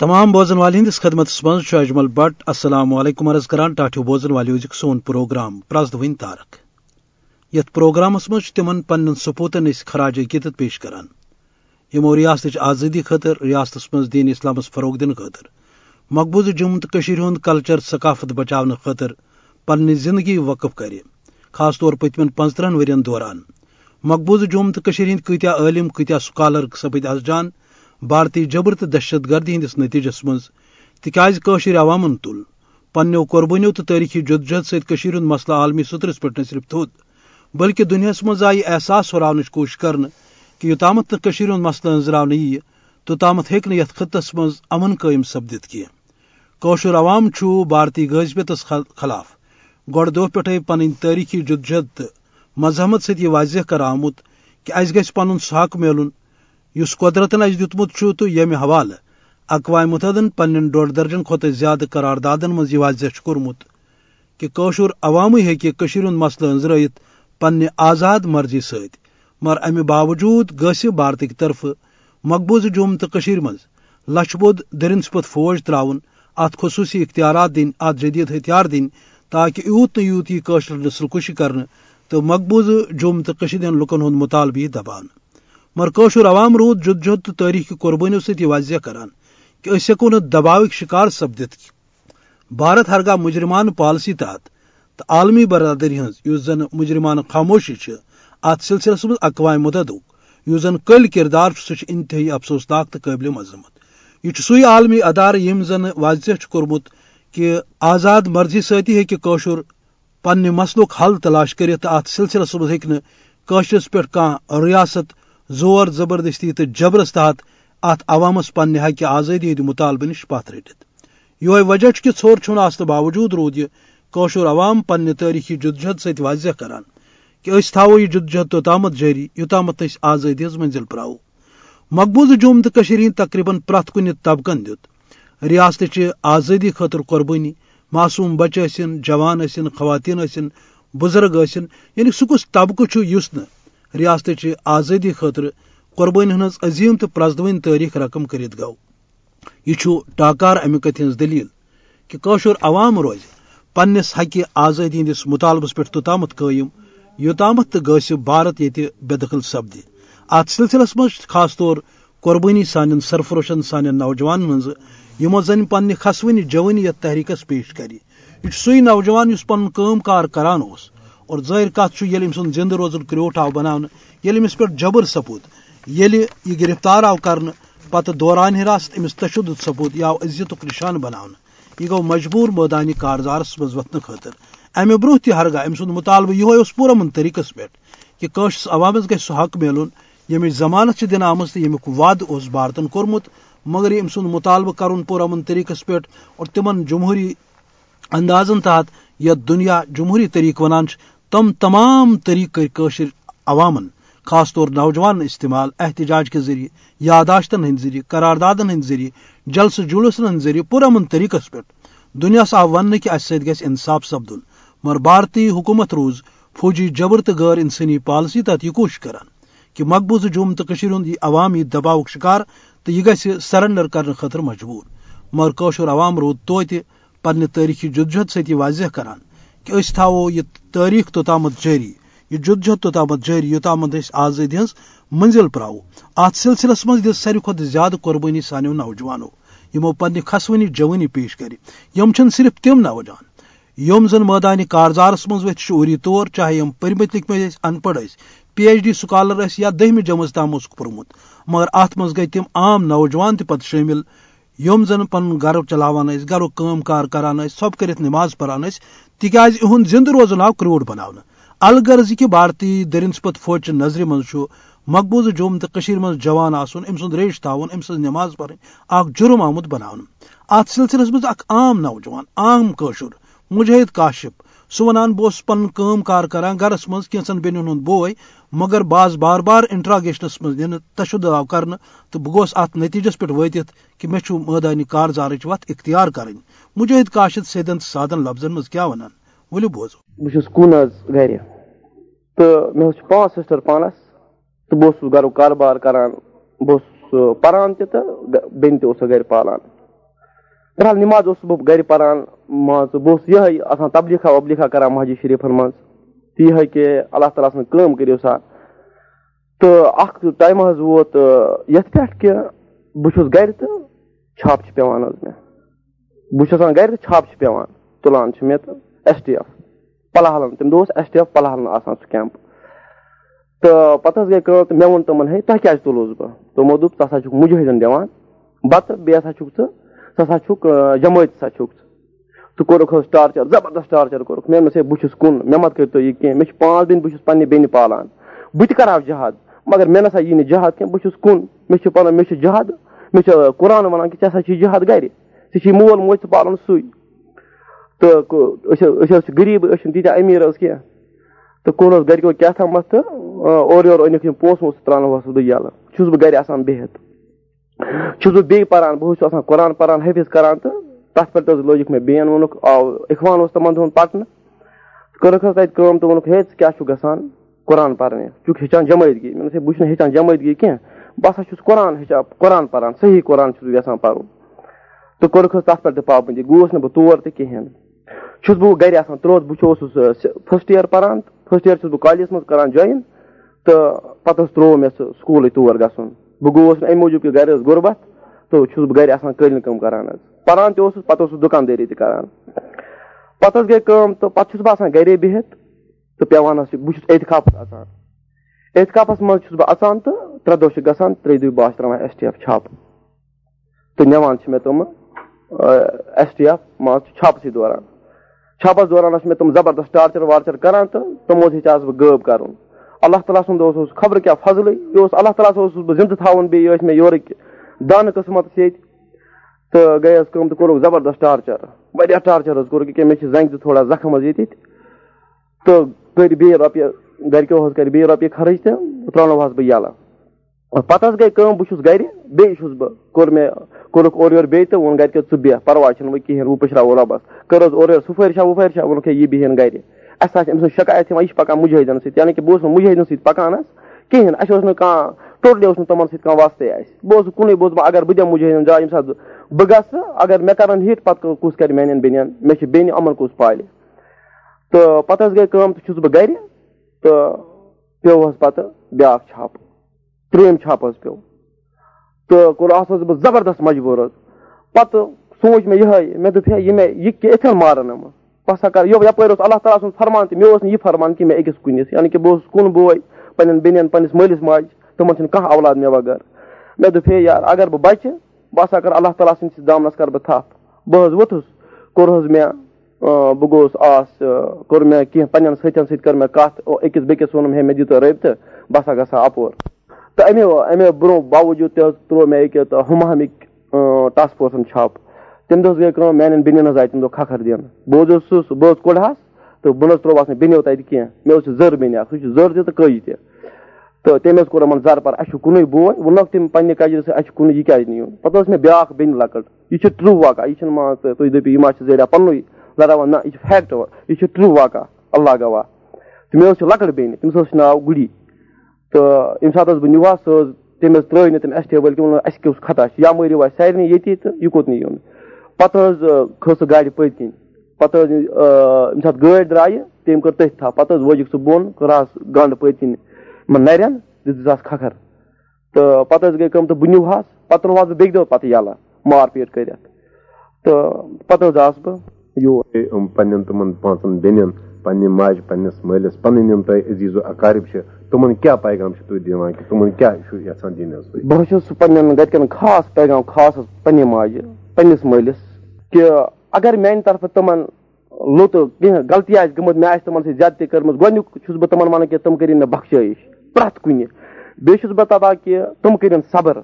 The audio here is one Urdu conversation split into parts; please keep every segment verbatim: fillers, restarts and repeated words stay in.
تمام بوزن والے ہندس خدمت مز اجمل بٹ السلام علیکم عرض کران ٹاٹھو بوزن والیوزک سون پروگرام پرزدوین تارک یت پروگرامس مز تمن پنن سپوتن اس خراج عقیدت پیش کران یمو ریاست آزادی خاطر ریاست مز دین اسلامس فروغ دن خاطر مقبوضہ جموں تو کشیر ہند کلچر ثقافت بچاؤن خاطر پنہ زندگی وقف کر خاص طور پتمن پانژترہن ورین دوران مقبوضہ جموں تو کشیر ہند کتیا عالم کتیا سکالر سپد ازجان بھارتی جبر تو دہشت گردی ہندس نتیجس مز تاز قشر عوامن تل پنو قربانیوں تو تاریخی جدوجہد ستر ہند مسئلہ عالمی صدرس پہ صرف تھود بلکہ دنیاس مز آئی احساس ہراؤنچ کوشش کرنے کہ یوتامت نشر ہند مسئلہ انزران یہ توتامت ہیک نت خطس مز امن قائم سپدت کی قشر عوام چھ بھارتی غازبیتس خلاف گوڑ دہ پہ پن تاریخی جدوجہد مزاحمت ست یہ واضح کر آمت کہ اس گھ پن حق میل اس قدرتن اس دتمت تو یمہ حوالہ اقوام متحدہ پنن ڈوڑ درجن کھوتہ زیادہ قراردادن مز یہ واضح کورمت کہ قشر عوامی ہیکہ کشیر ہند مسئلہ انزرائت پنہ آزاد مرضی ست مگر امہ باوجود گھس بھارتک طرف مقبوضہ جموں تو کشیر مز لچھ بود درن سپت فوج تراون ات خصوصی اختیارات دن ات جدید ہتھیار دن تاکہ یوت نیوت یہ قشر نسل کشی کرنے تو مقبوضہ جموں تو کشیر ہند لکن ہند مطالبہ دبان مگر قشر عوام رود جدوجہد تو تاریخ قربانیوں ست یہ واضح کران کہ اس ہیکو نہ دباوک شکار سپدت بھارت ہرگاہ مجرمانہ پالسی تحت تو عالمی برادری ہز اس زن مجرمانہ خاموشی ات سلسلس مز اقوام متحدہ اس زن کل کردار سہ انتہائی افسوسناک تو قابل مذمت یہ سی عالمی ادارہ یم زن واضح کورمت کہ آزاد مرضی ستی ہیکہ قشر پنہ مسلک حل تلاش کرت تو ات سلسلس مز ہیکہ نہ قشرس پہ کھانا ریاست زور زبردستی تو جبرس تحت ات عوامس پنہ حقہ آزادی ہند مطالبہ نش پتھ رٹت یہ وجہ کہ ژھور چھن آسنہ باوجود رود یہ قشر عوام پنہ تاریخی جدوجہد ست واضح کران کہ اس تھاو یہ جدوجہد توتامت جاری یوتامت اس آزادی ہز منزل پراو مقبوضہ جموں تو کشیر ہند تقریباً پرٛٮ۪تھ کُنہِ طبقن دِیُت ریاست چہِ آزادی خٲطرٕ قربٲنی معصوم بچہ ٲسِن جوان ٲسِن خواتین ٲسِن بزرگ ٲسِن یعنی سُہ کُس طبقہٕ چھُ یُس نہٕ ریاست چہِ آزادی خٲطرٕ قربٲنی ہٕنٛز عظیٖم تہٕ پرٛزدوٕنۍ تٲریٖخ رقم کٔرِتھ گوٚو یہِ چھُ ٹاکار اَمہِ کَتھِ ہٕنٛز دٔلیٖل کہِ کٲشُر عوام روزِ پنٛنِس حقہِ آزٲدی ہٕنٛدِس مُطالبَس پٮ۪ٹھ توٚتامَتھ قٲیِم یوٚتامَتھ تہٕ گژھِ بھارت ییٚتہِ بے دخل سپدِ اَتھ سِلسِلَس منٛز خاص طور قربٲنی سانٮ۪ن سرفروشَن سانٮ۪ن نوجوانن ہٕنٛز یِمو زَن پنٛنہِ کھسوٕنہِ جوٲنی یَتھ تحریٖکَس پیش کَرِ یہِ چھُ سُے نوجوان یُس پَنُن کٲم کار کران اوس اور ظٲہِر کَتھ چھُ ییٚلہِ أمۍ سُنٛد زِندٕ روزُن کرٛوٗٹھ آو بناونہٕ ییٚلہِ أمِس پٮ۪ٹھ جبر سپُد ییٚلہِ یہِ گِرفتار آو کرنہٕ پتہٕ دوران حراست أمِس تشدُد سپُد یہِ آو عزتُک نِشانہٕ بناونہٕ یہِ گوٚو مجبوٗر مٲدانہِ کارزارس منٛز وۄتھنہٕ خٲطرٕ اَمہِ برٛونٛہہ تہِ ہرگاہ أمۍ سُنٛد مُطالبہٕ یِہوے اوس پوٗرٕ مُن طٔریٖقس پٮ۪ٹھ کہِ کٲشرِس عوامس گژھِ سُہ حق میلُن ییٚمِچ ضمانت چھِ دِنہٕ آمٕژ تہٕ ییٚمیُک وعدٕ اوس بھارتن کوٚرمُت مگر أمۍ سُنٛد مُطالبہٕ کرُن پوٗرٕ مُن طٔریٖقس پٮ۪ٹھ اور تِمن جمہوٗری اندازن تحت یتھ دُنیا جمہوٗری طٔریٖقہٕ وَنان چھِ تم تمام طٔریٖقہٕ کٔرۍ کٲشِر عوامن خاص طور نوجوانن استعمال احتجاج کے ذریعہ یاداشتن ہند ذریعہ قراردادن ہند ذریعہ جلسہ جلوسن ہند ذریعہ پوٗرٕ مُن طٔریٖقس پٮ۪ٹھ دُنیاہس آو وننہٕ کہِ اسہِ سۭتۍ گژھِ انصاف سپدُن مگر بھارتی حکومت روز فوجی جبر تو غیر انسانی پالسی تحت یہ کوشش کران کہ مقبوضہ جموں تو کشیر ہند یہ عوام یہ دباؤک شکار تو یہ گژھِ سرنڈر کرنے خاطر مجبور مگر قشر عوام رود توتہِ پننہِ تاریخی جدوجہد ست یہ واضح کران کہ أسۍ تھاوو یہ تاریخ توتامت جاری یہ جدوجہد توتامت جاری یوتامت أسۍ آزٲدی ہٕنٛز منزل پراو ات سلسلس مز دِژ ساروی کھۄتہٕ زیادٕ قربٲنی سانیو نوجوانو یمو پننہِ کھسوٕنہِ جوٲنی پیش کَرِ یِم چھِنہٕ صرف تِم نوجوان یِم زن مٲدانہِ کارزارس منٛز ؤتھۍ شعوٗری طور چاہے یِم پٔرمٕتۍ لیٖکھمٕتۍ ٲسۍ ان پڑھ ٲسۍ پی ایچ ڈی سکالر ٲسۍ یا دٔہمہِ جمٲژ تام اوسُکھ پوٚرمُت مگر اتھ منٛز گٔے تِم عام نوجوان تہِ پتہٕ شٲمِل یِم زن پنُن گرٕ چلاوان ٲسۍ گرُک کٲم کار کران ٲسۍ ژھۄپہٕ کٔرِتھ نماز پران ٲسۍ تِکیازِ یِہُنٛد زِندٕ روزُن آو کرٛوٗٹھ بناونہٕ الغرض یہِ کہِ بھارتی دٔرِن سپت فوج چہِ نظرِ منٛز چھُ مقبوضہ جموں تہٕ کٔشیٖرِ منٛز جوان آسُن أمۍ سُنٛد ریش تھاوُن أمۍ سٕنٛز نٮ۪ماز پرٕنۍ اکھ جُرُم آمُت بناونہٕ اتھ سلسلس منٛز اکھ عام نوجوان عام کٲشُر مجاہد کاشف سُہ ونان بہٕ اوسُس پنُن کٲم کار کران گرس منٛز کینٛژن بیٚنٮ۪ن ہُنٛد بوے مگر باز بار بار انٹراگیشنس منٛز نِنہٕ تشدُد آو کرنہٕ تہٕ بہٕ گوس اتھ نتیجس پٮ۪ٹھ وٲتِتھ کہِ مےٚ چھُ مٲدانہِ کارزارٕچ وتھ اختیار کرٕنۍ مجاہد کاشف سیدن تہٕ سادن لفظن منٛز کیاہ ونان ؤلِو بوزو بہٕ چھُس کُن حظ گرِ تہٕ مےٚ حظ چھِ پانٛژھ سِسٹر پانس تہٕ بہٕ اوسُس گرُک کاربار کران بہٕ اوسُس پران تہِ تہٕ بیٚنہِ تہِ اوسُس گرِ پالان بہرحال نماز گھر پران مان بہت یہ تبلیغہ وبلیغہ کران مسجد شریفن من یہ کہ اللہ تعالیٰ سن کام کریو سا تو اخ ٹائم حض ووت یت پہ کہ بہس گھر تو چھاپ پیوان میں بہت گھر تو چھاپ پیوان تلان مے تو ایس ٹی ایف پلہلن تم دس ایس ٹی ایف پلہلن آسان سہ کیمپ تو پتہ گئی کام مے وون تمن ہے تہ کیاز تلوس بہ تمو دوپ ژٕ ہسا چھُکھ مجاہدن دِوان بتہٕ بیٚیہِ ہسا چھُکھ ژٕ سہ ہسا چھُکھ جمٲعت ہسا چھُکھ ژٕ کوٚرُکھ حظ ٹارچر زبردست ٹارچر کوٚرُکھ مےٚ ووٚنُس ہے بہٕ چھُس کُن مےٚ مت کٔرۍ تو یہِ کینٛہہ مےٚ چھِ پانٛژھ بیٚنہِ بہٕ چھُس پننہِ بیٚنہِ پالان بہٕ تہِ کرہا جہاد مگر مےٚ نسا یی نہٕ جہاد کینٛہہ بہٕ چھُس کُن مےٚ چھُ پنُن مےٚ چھُ جہاد مےٚ چھُ قرآن ونان کہِ ژےٚ ہسا چھُے جہاد گرِ ژےٚ چھُے مول موج ژٕ پالان سُے تہٕ أسۍ حظ چھِ غریٖب أسۍ چھِنہٕ تیٖتیاہ أمیٖر حظ کینٛہہ تہٕ کوٚر حظ گرِکیو کیاہ تھامتھ تہٕ اورٕ یورٕ أنِکھ یِم پونٛسہٕ وونٛسہٕ ترٛاونوہَس بہٕ ییٚلہٕ چھُس بہٕ گرِ آسان بِہِتھ چھُس بہٕ بیٚیہِ پران بہٕ حظ چھُس آسان قرآن پران حفظ کران تہٕ تتھ پٮ۪ٹھ حظ لٲجِکھ مےٚ بیٚیَن ووٚنُکھ آو اِخوان اوس تِمن دۄہن پٹنہٕ کٔرٕکھ حظ تتہِ کٲم تہٕ ووٚنُکھ ہے ژٕ کیاہ چھُکھ گژھان قرآن پرنہِ ژٕ چھُکھ ہیٚچھان جمٲعتگی مےٚ ووٚنُس ہے بہٕ چھُس نہٕ ہیٚچھان جمٲعتگی کینٛہہ بہٕ ہسا چھُس قرآن ہیٚچھان قرآن پران صحیح قرآن چھُس بہٕ یژھان پرُن تہٕ کوٚرُکھ حظ تتھ پٮ۪ٹھ تہِ پابندی گوس نہٕ بہٕ تور تہِ کہیٖنۍ چھُس بہٕ گرِ آسان ترٛوت بہٕ اوسُس فسٹ اِیر پران فسٹ اِیر چھُس بہٕ کالیجس منٛز کران جویِن تہٕ پتہٕ حظ ترٛوو مےٚ سُہ سکوٗلٕے تور گژھُن بہٕ گوس نہٕ امہِ موٗجوٗب کہِ گرِ ٲس غُربت تہٕ چھُس بہٕ گرِ آسان قٲلیٖن کٲم کران حظ پران تہِ اوسُس پتہٕ اوسُس دُکاندٲری تہِ کران پتہٕ حظ گٔے کٲم تہٕ پتہٕ چھُس بہٕ آسان گرے بِہِتھ تہٕ پیوان حظ چھُ بہٕ چھُس اعتکافس اژان اعتکافس منٛز چھُس بہٕ اژان تہٕ ترٛےٚ دۄہ چھِ گژھان ترٛیٚیہِ دۄہہِ بہٕ آس تراوان ایس ٹی ایف چھاپہٕ تہٕ نِوان چھِ مےٚ تِمہٕ ایس ٹی ایف مان ژٕ چھاپسٕے دوران چھاپس دوران حظ چھِ مےٚ تِم زبردست ٹارچر وارچر کران تہٕ تِمو ہیٚچھہَس بہٕ غٲب کرُن اللہ تعالیٰ سُنٛد اوس اوس خبر کیاہ فضلٕے یہِ اوس اللہ تعالیٰ اوسُس بہٕ زِندٕ تھاوان بیٚیہِ یہِ ٲسۍ مےٚ یورٕکۍ دانہٕ قٕسمتس ییٚتہِ تہٕ گٔے حظ کٲم تہٕ کوٚرُکھ زبردست ٹارچر واریاہ ٹارچر حظ کوٚرُکھ کیٛاہ مےٚ چھِ زنٛگہِ تہِ تھوڑا زخم حظ ییٚتِتھ تہٕ کٔرۍ بیٚیہِ رۄپیہِ گرِکیو حظ کٔرۍ بیٚیہِ رۄپیہِ خرٕچ تہٕ ترٛاونوہَس بہٕ یَلہٕ پتہٕ حظ گٔے کٲم بہٕ چھُس گرِ بیٚیہِ چھُس بہٕ کوٚر مےٚ کوٚرُکھ اورٕ یورٕ بیٚیہِ تہٕ ووٚن گرِکیو ژٕ بیٚہہ پرواے چھُنہٕ وۄنۍ کِہیٖنۍ وۄنۍ پٔشراوو رۄبَس کٔر حظ اورٕ یورٕ سُفٲرشا وُفٲرشا ووٚنُکھ ہے یہِ بیٚہِن گرِ اَسہِ حظ چھِ أمۍ سٕنٛز شکایت یِوان یہِ چھِ پکان مُجٲہِدن سۭتۍ یعنی کہِ بہٕ اوسُس نہٕ مُجٲہِدن سۭتۍ پکان حظ کِہیٖنۍ اَسہِ اوس نہٕ کانٛہہ ٹوٹلی اوس نہٕ تِمن سۭتۍ کانٛہہ واسطے اَسہِ بہٕ اوسُس کُنُے بہٕ اوسُس اگر بہٕ دِمہٕ مُجٲہِدن جاے ییٚمہِ ساتہٕ بہٕ گژھٕ اگر مےٚ کرن ہِٹ پتہٕ کُس کرِ میانٮ۪ن بیٚنٮ۪ن مےٚ چھِ بیٚنہِ یِمن کُس پالہِ تہٕ پتہٕ حظ گٔے کٲم تہٕ چھُس بہٕ گرِ تہٕ پیوٚو حظ پتہٕ بیٛاکھ چھاپہٕ ترٛیٚیِم چھاپہٕ حظ پیوٚو تہٕ کوٚر اَتھ حظ بہٕ زبردست مجبوٗر حظ پتہٕ سوٗنچ مےٚ یِہوٚے مےٚ دوٚپ ہے یہِ مےٚ یہِ کہِ یِتھٮ۪ن مارن یِم بہٕ ہسا کرٕ یپٲرۍ اوس اللہ تعالیٰ سُنٛد فرمان تہِ مےٚ اوس نہٕ یہِ فرمان کہِ مےٚ أکِس کُنِس یعنی کہِ بہٕ اوسُس کُن بوے پنٛنٮ۪ن بیٚنٮ۪ن پنٛنِس مٲلِس ماجہِ تِمن چھُنہٕ کانٛہہ اولاد مےٚ بغٲر مےٚ دوٚپ ہے یار اگر بہٕ بچہِ بہٕ ہسا کرٕ اللہ تعالیٰ سٕنٛدِس دامنس کرٕ بہٕ تھپھ بہٕ حظ ووٚتھُس کوٚر حظ مےٚ بہٕ گوٚوُس آس کوٚر مےٚ کینٛہہ پنٛنٮ۪ن سۭتٮ۪ن سۭتۍ کٔر مےٚ کتھ أکِس بیٚکِس ووٚنُم ہے مےٚ دِتو رٲبطہٕ بہٕ ہسا گژھٕ ہا اَپور تہٕ اَمے اَمے برونٛہہ باوجوٗد تہِ حظ ترٛوو مےٚ أکہِ ہُماہمِکۍ ٹاسک فورسن چھاپہٕ تمہِ دۄہ حظ گٔے کٲم میانٮ۪ن بیٚنٮ۪ن حظ آیہِ تمہِ دۄہ کھکھر دِنہٕ بہٕ حظ اوسُس بہٕ حظ کوٚڑہَس تہٕ بہٕ نہ حظ ترٛووَس نہٕ بیٚنیو تَتہِ کینٛہہ مےٚ حظ چھِ زٔر بیٚنہِ اکھ سُہ چھُ زٔر تہِ تہٕ کٔج تہِ تہٕ تٔمۍ حظ کوٚر یِمن زَر پار اَسہِ چھُ کُنُے بوے ووٚنُکھ تٔمۍ پنٛنہِ کَجہِ اَسہِ چھُ کُنُے یہِ کیٛازِ نِیُن پَتہٕ ٲس مےٚ بیٛاکھ بیٚنہِ لۄکٕٹ یہِ چھُ ٹرٛوٗ واقع یہِ چھُنہٕ مان ژٕ تُہۍ دٔپِو یہِ ما چھُ ذٔریعہ پَننُے لڑاوان نہ یہِ چھُ فیکٹ یہِ چھُ ٹرٛوٗ واقع اللہ گواہ تہٕ مےٚ حظ چھِ لۄکٕٹ بیٚنہِ تٔمِس حظ چھُ ناو گُڈی تہٕ ییٚمہِ ساتہٕ حظ بہٕ نِوہَس سُہ حظ تٔمۍ حظ ترٛٲے نہٕ تٔمۍ ایس ٹی وٲلۍ کہِ ووٚنُن اَسہِ کُس خطا چھُ یا مٲرِو اَسہِ سارنٕے ییٚتی تہٕ یہِ کوٚت نہٕ یُن پتہٕ حظ کھٔژ سُہ گاڑِ پٔتۍ کِنۍ پتہٕ حظ ییٚمہِ ساتہٕ گٲڑۍ درٛایہِ تٔمۍ کٔر تٔتھۍ تھپھ پتہٕ حظ وٲجِکھ سُہ بۄن کٔرہَس گنٛڈ پٔتۍ کِنۍ یِمن نَرٮ۪ن دِژٕہَس کھکھر تہٕ پتہٕ حظ گٔے کٲم تہٕ بہٕ نِوہَس پتہٕ ترٛووہَس بہٕ بیٚکہِ دۄہ پتہٕ یَلہٕ مار پیٖٹ کٔرِتھ تہٕ پتہٕ حظ آس بہٕ یور پنٛنٮ۪ن تِمن پانٛژن بیٚنٮ۪ن پننہِ ماجہِ پننِس مٲلِس پنٕنۍ یِم تۄہہِ عزیٖز و اقارب چھِ تِمن کیاہ پیغام چھُو تُہۍ دِوان کہِ تِمن کیاہ چھُو یژھان دِنۍ حظ بہٕ حظ چھُس پننٮ۪ن گرِکٮ۪ن خاص پیغام خاص حظ پننہِ ماجہِ پننِس مٲلِس کہِ اگر میانہِ طرفہٕ تِمن لوٚت کینٛہہ غلطی آسہِ گٔمٕژ مےٚ آسہِ تِمن سۭتۍ زیادتی کٔرمٕژ گۄڈٕنیُک چھُس بہٕ تِمن ونان کہِ تِم کٔرِنۍ مےٚ بخشٲیِش پرٛٮ۪تھ کُنہِ بیٚیہِ چھُس بہٕ دپان کہِ تِم کٔرِنۍ صبر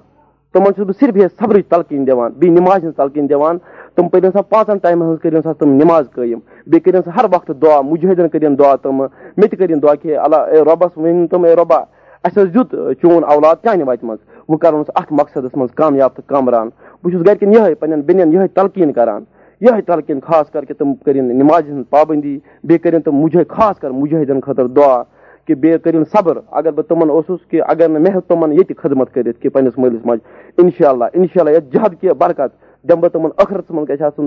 تِمن چھُس بہٕ صرف یہِ صبرٕچ تلقیٖن دِوان بیٚیہِ نِمازِ ہٕنٛز تلقیٖن دِوان تِم پٔرِنۍ سا پانٛژن ٹایمن ہٕنٛز کٔرِنۍ سا تِم نِماز قٲیِم بیٚیہِ کٔرِنۍ سا ہر وقتہٕ دعا مُجٲہِدن کٔرِنۍ دعا تِمہٕ مےٚ تہِ کٔرِنۍ دعا کہِ اللہ اے رۄبس ؤنِنۍ تِم اے رۄبا اَسہِ حظ دیُت چون اولاد چانہِ وَتہِ منٛز وۄنۍ کرون أسۍ اتھ مقصدس منٛز کامیاب تہٕ کامران بہٕ چھُس گرِکٮ۪ن یِہوٚے پننٮ۪ن بیٚنٮ۪ن یِہوٚے تلقیٖن کران یِہوٚے تلقیٖن خاص کر کہِ تِم کٔرِنۍ نِمازِ ہٕنٛز پابندی بیٚیہِ کٔرِنۍ تِم مُجٲہِد خاص کر مُجٲہِدن خٲطرٕ دعا کہِ بیٚیہِ کٔرِنۍ صبر اگر بہٕ تِمن اوسُس کہِ اگر نہٕ مےٚ ہیوٚت تِمن ییٚتہِ خدمت کٔرِتھ کہِ پننِس مٲلِس ماجہِ اِنشاء اللہ اِنشاء اللہ یَتھ جہد کہِ برکت جب بہت تم اخرت من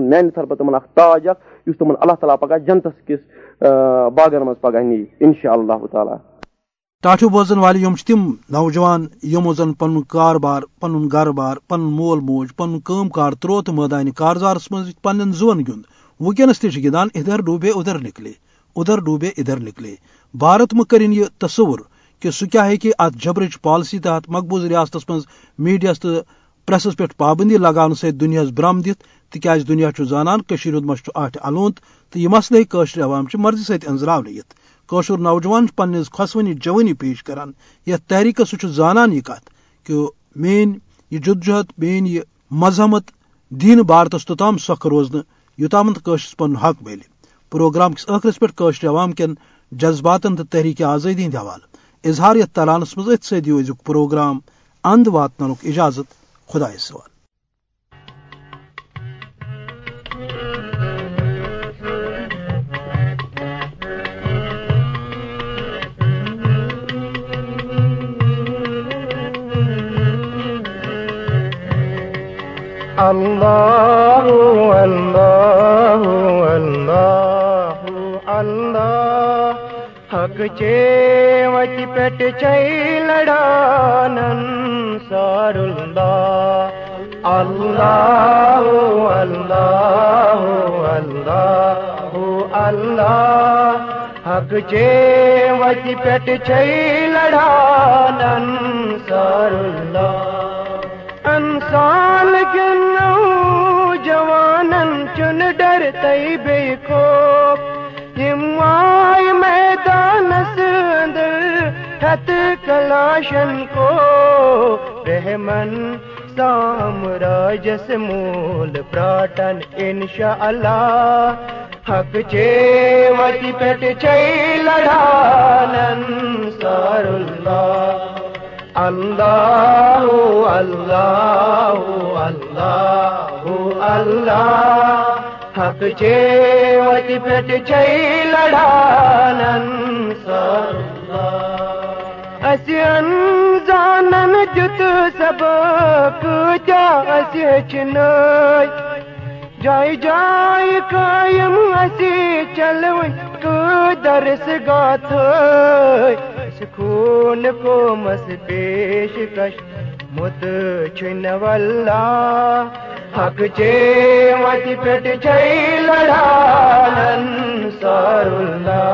میان طرف تم تاج اخت تم اللہ تعالیٰ پگہ جنتس کس باغن مز پگہ نی انشاء اللہ تعالیٰ. ٹاٹو بوزن والے تم نوجوان یمو زن پن کاربار پن گھر بار پن مول موج پن کام کار تروت میدان کارزارس مز پن زون گند ونکس تہ گندان ادھر ڈوبے ادھر نکلے ادھر ڈوبے ادھر نکلے. بھارت مہ کرن یہ تصور کہ سہ کیا ہیکہ ات جبرچ پالسی تحت مقبوض ریاستس مز میڈیاس تو پریسس پہ پابندی لگانے ست دنیاس برم دت تاز دنیا زانان کشیر ہند مش آٹ الوند تو یہ مسئلے قشر عوام چہ مرضی ست انزراؤن یت. قشر نوجوان پنس کھسونی جوانی پیش کران یت تحریک سہ زانان یہ کت کہ مین یہ جدوجہد مین یہ مزاحمت دین بھارتس توتام سخ روزن یوتام قشرس پن حق مل. پروگرام کس اخرس پہ قشر عوام کن جذباتن تو تحریک آزادی ہند حوالہ اظہار یت تالانس مز ات سید یوزک پروگرام اند واتن اجازت خدا سوال. اللہ اللہ اللہ اللہ حق چیوٹ پیٹ چی لڑانن سار اللہ اللہ اللہ اللہ اللہ حق چیوٹ پیٹ چی لڑانن سار اللہ. انسان گنو جوانن چن ڈر تی بے خوف آئے میدانس اندر ہت کلاشن کو رحمن سامراجس مول پراٹن انشاء اللہ حق چیوٹ پیٹ چی لڑانن سار اللہ. اللہ اللہ اللہ اللہ حق چیوٹ پیٹ چی لڑانن سار اللہ. اسی انزانن جت سبق جا اسی چنائی جائے جائے قائم اسی چلوئی کو درس گات سکون کو مس پیش کش مت چن واللہ حق چیوٹ پیٹ چی لڑانن سار اللہ.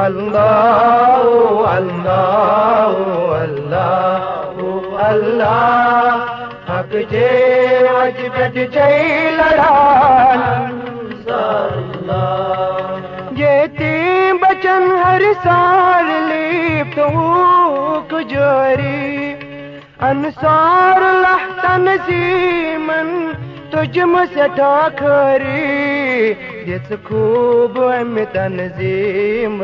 اللہ اللہ اللہ اللہ حق چیوٹ پیٹ چی لڑانن سار اللہ. یہ تین بچن ہر سال لیپ تو کجوری انصار اللہ تنظیمن تجم سٹھا کھری جس خوب ام تنظیم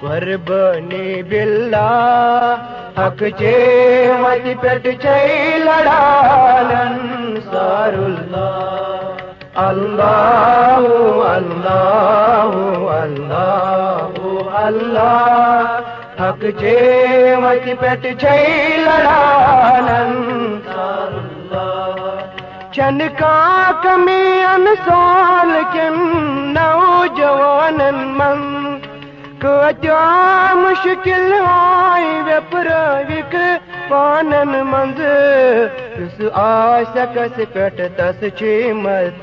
قربانی باللہ حق چیوٹ پیٹ چی لڑانن سار اللہ. اللہ اللہ اللہ اللہ حق چیوٹ پیٹ چی لڑانن سار اللہ. چن کا کمی انسان کن نوجوانن من کتیا مشکل آئی وپروک پانن منز اس آسکس پیٹ تس چیمت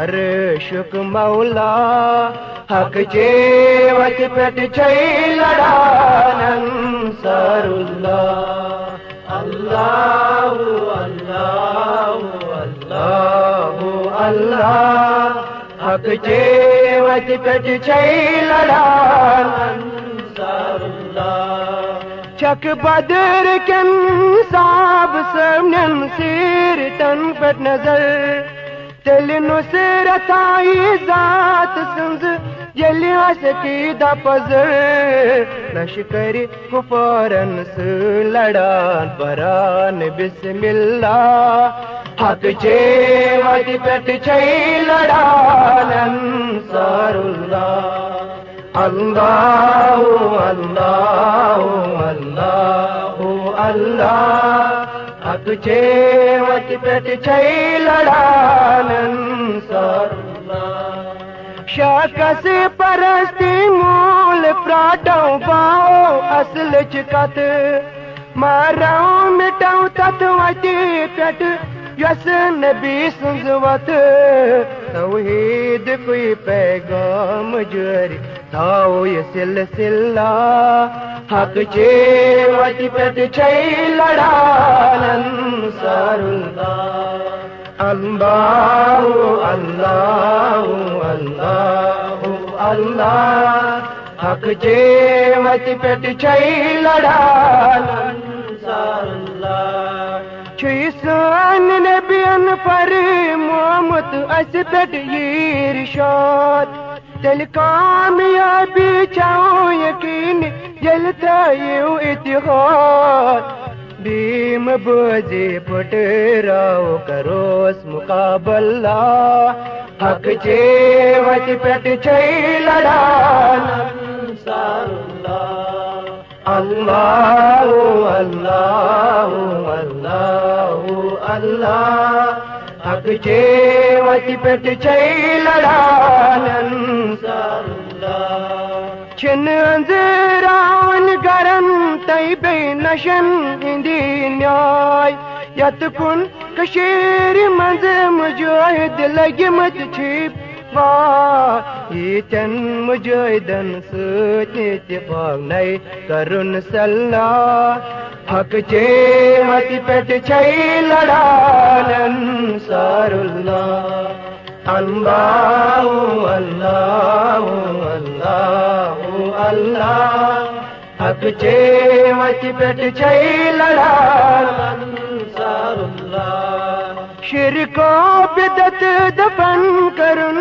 عرشک مولا حق چیوٹ پیٹ چی لڑانن سار اللہ. اللہ اللہ اللہ اللہ حق چیوٹ پیٹ چی لڑانن سار اللہ. چک بدر کن صاحب سمنن سیر تن پٹ نظر تل نصرت آئی ذات سنز یلی عشقی دا پزر نشکر کفارن سے لڑان بران بسم اللہ حق چیوٹ پیٹ چی لڑانن سار اللہ. اللہ اللہ اللہ اللہ तुझे शाकस परस्ति मूल प्राटों पाओ असल चिकत माराऊं मिटाऊं तत्वती पेट یس نبی سنزوت توحید کوئی پیغام جاری تاو یہ سلسلہ حق چے وتی پت چھئی لڑانن سارندا اللہ اللہ اللہ اللہ حق چے وتی پت چھئی لڑانن سارندا شیسان نبیان پر محمد اسبت یہ ارشاد دل کامیابی چاہو یقین جلتا یو اتحاد بیم بازی پٹ راو کروس مقابلہ حق چیوت پٹ چی لڑان انصار اللہ اللہ اللہ اللہ اللہ حق چے وتی پٹ چے لڑانن چھن انزراون گرن تئی بے نشن ہندی نیائی یت کن کشیر منز مجاہد لگمت چھپ واہ یہ چن مجاہدن سچ اتفاق نئی کرن صلاح حق چے وتی پٹ چھئی لڑانن سار اللہ اللہ اللہ اللہ اللہ حق چے وتی پٹ چھئی لڑانن سار اللہ شرک و بدعت دفن کرن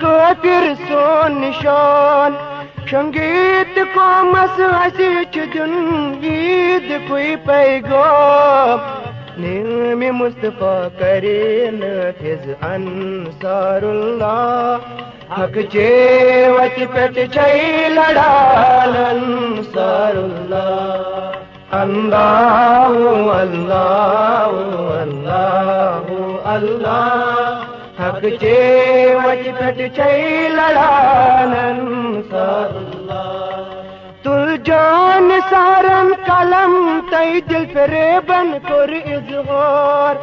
کافر سو نشان شنگیت کو مس ہسی چن عید کوئی پیغام نیم مصطفیٰ کرے نفذ انصار اللہ حق چے وت پٹ چھئی لڑان انصار اللہ اللہ اللہ اللہ اللہ حق چے وت پٹ چھئی لڑان تل جان سارن قلم تئی دل فریبن کر اظہار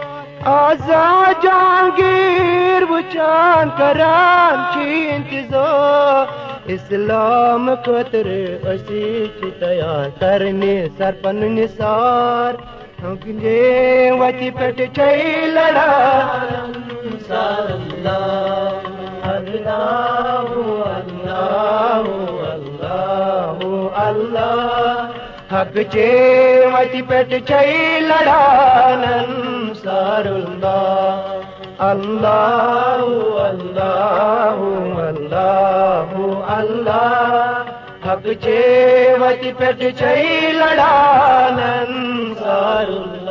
آزاد جہانگیر بچان کران چی انتظار اسلام خطر اسی تیار کرنے سرپن نثار ہنگے وتی پٹ چھئی لڑا انصار اللہ اللہ حق چے وتی پٹ چھئی لڑانن سار اللہ اللہ اللہ اللہ اللہ حق چے وتی پٹ چھئی لڑانن سار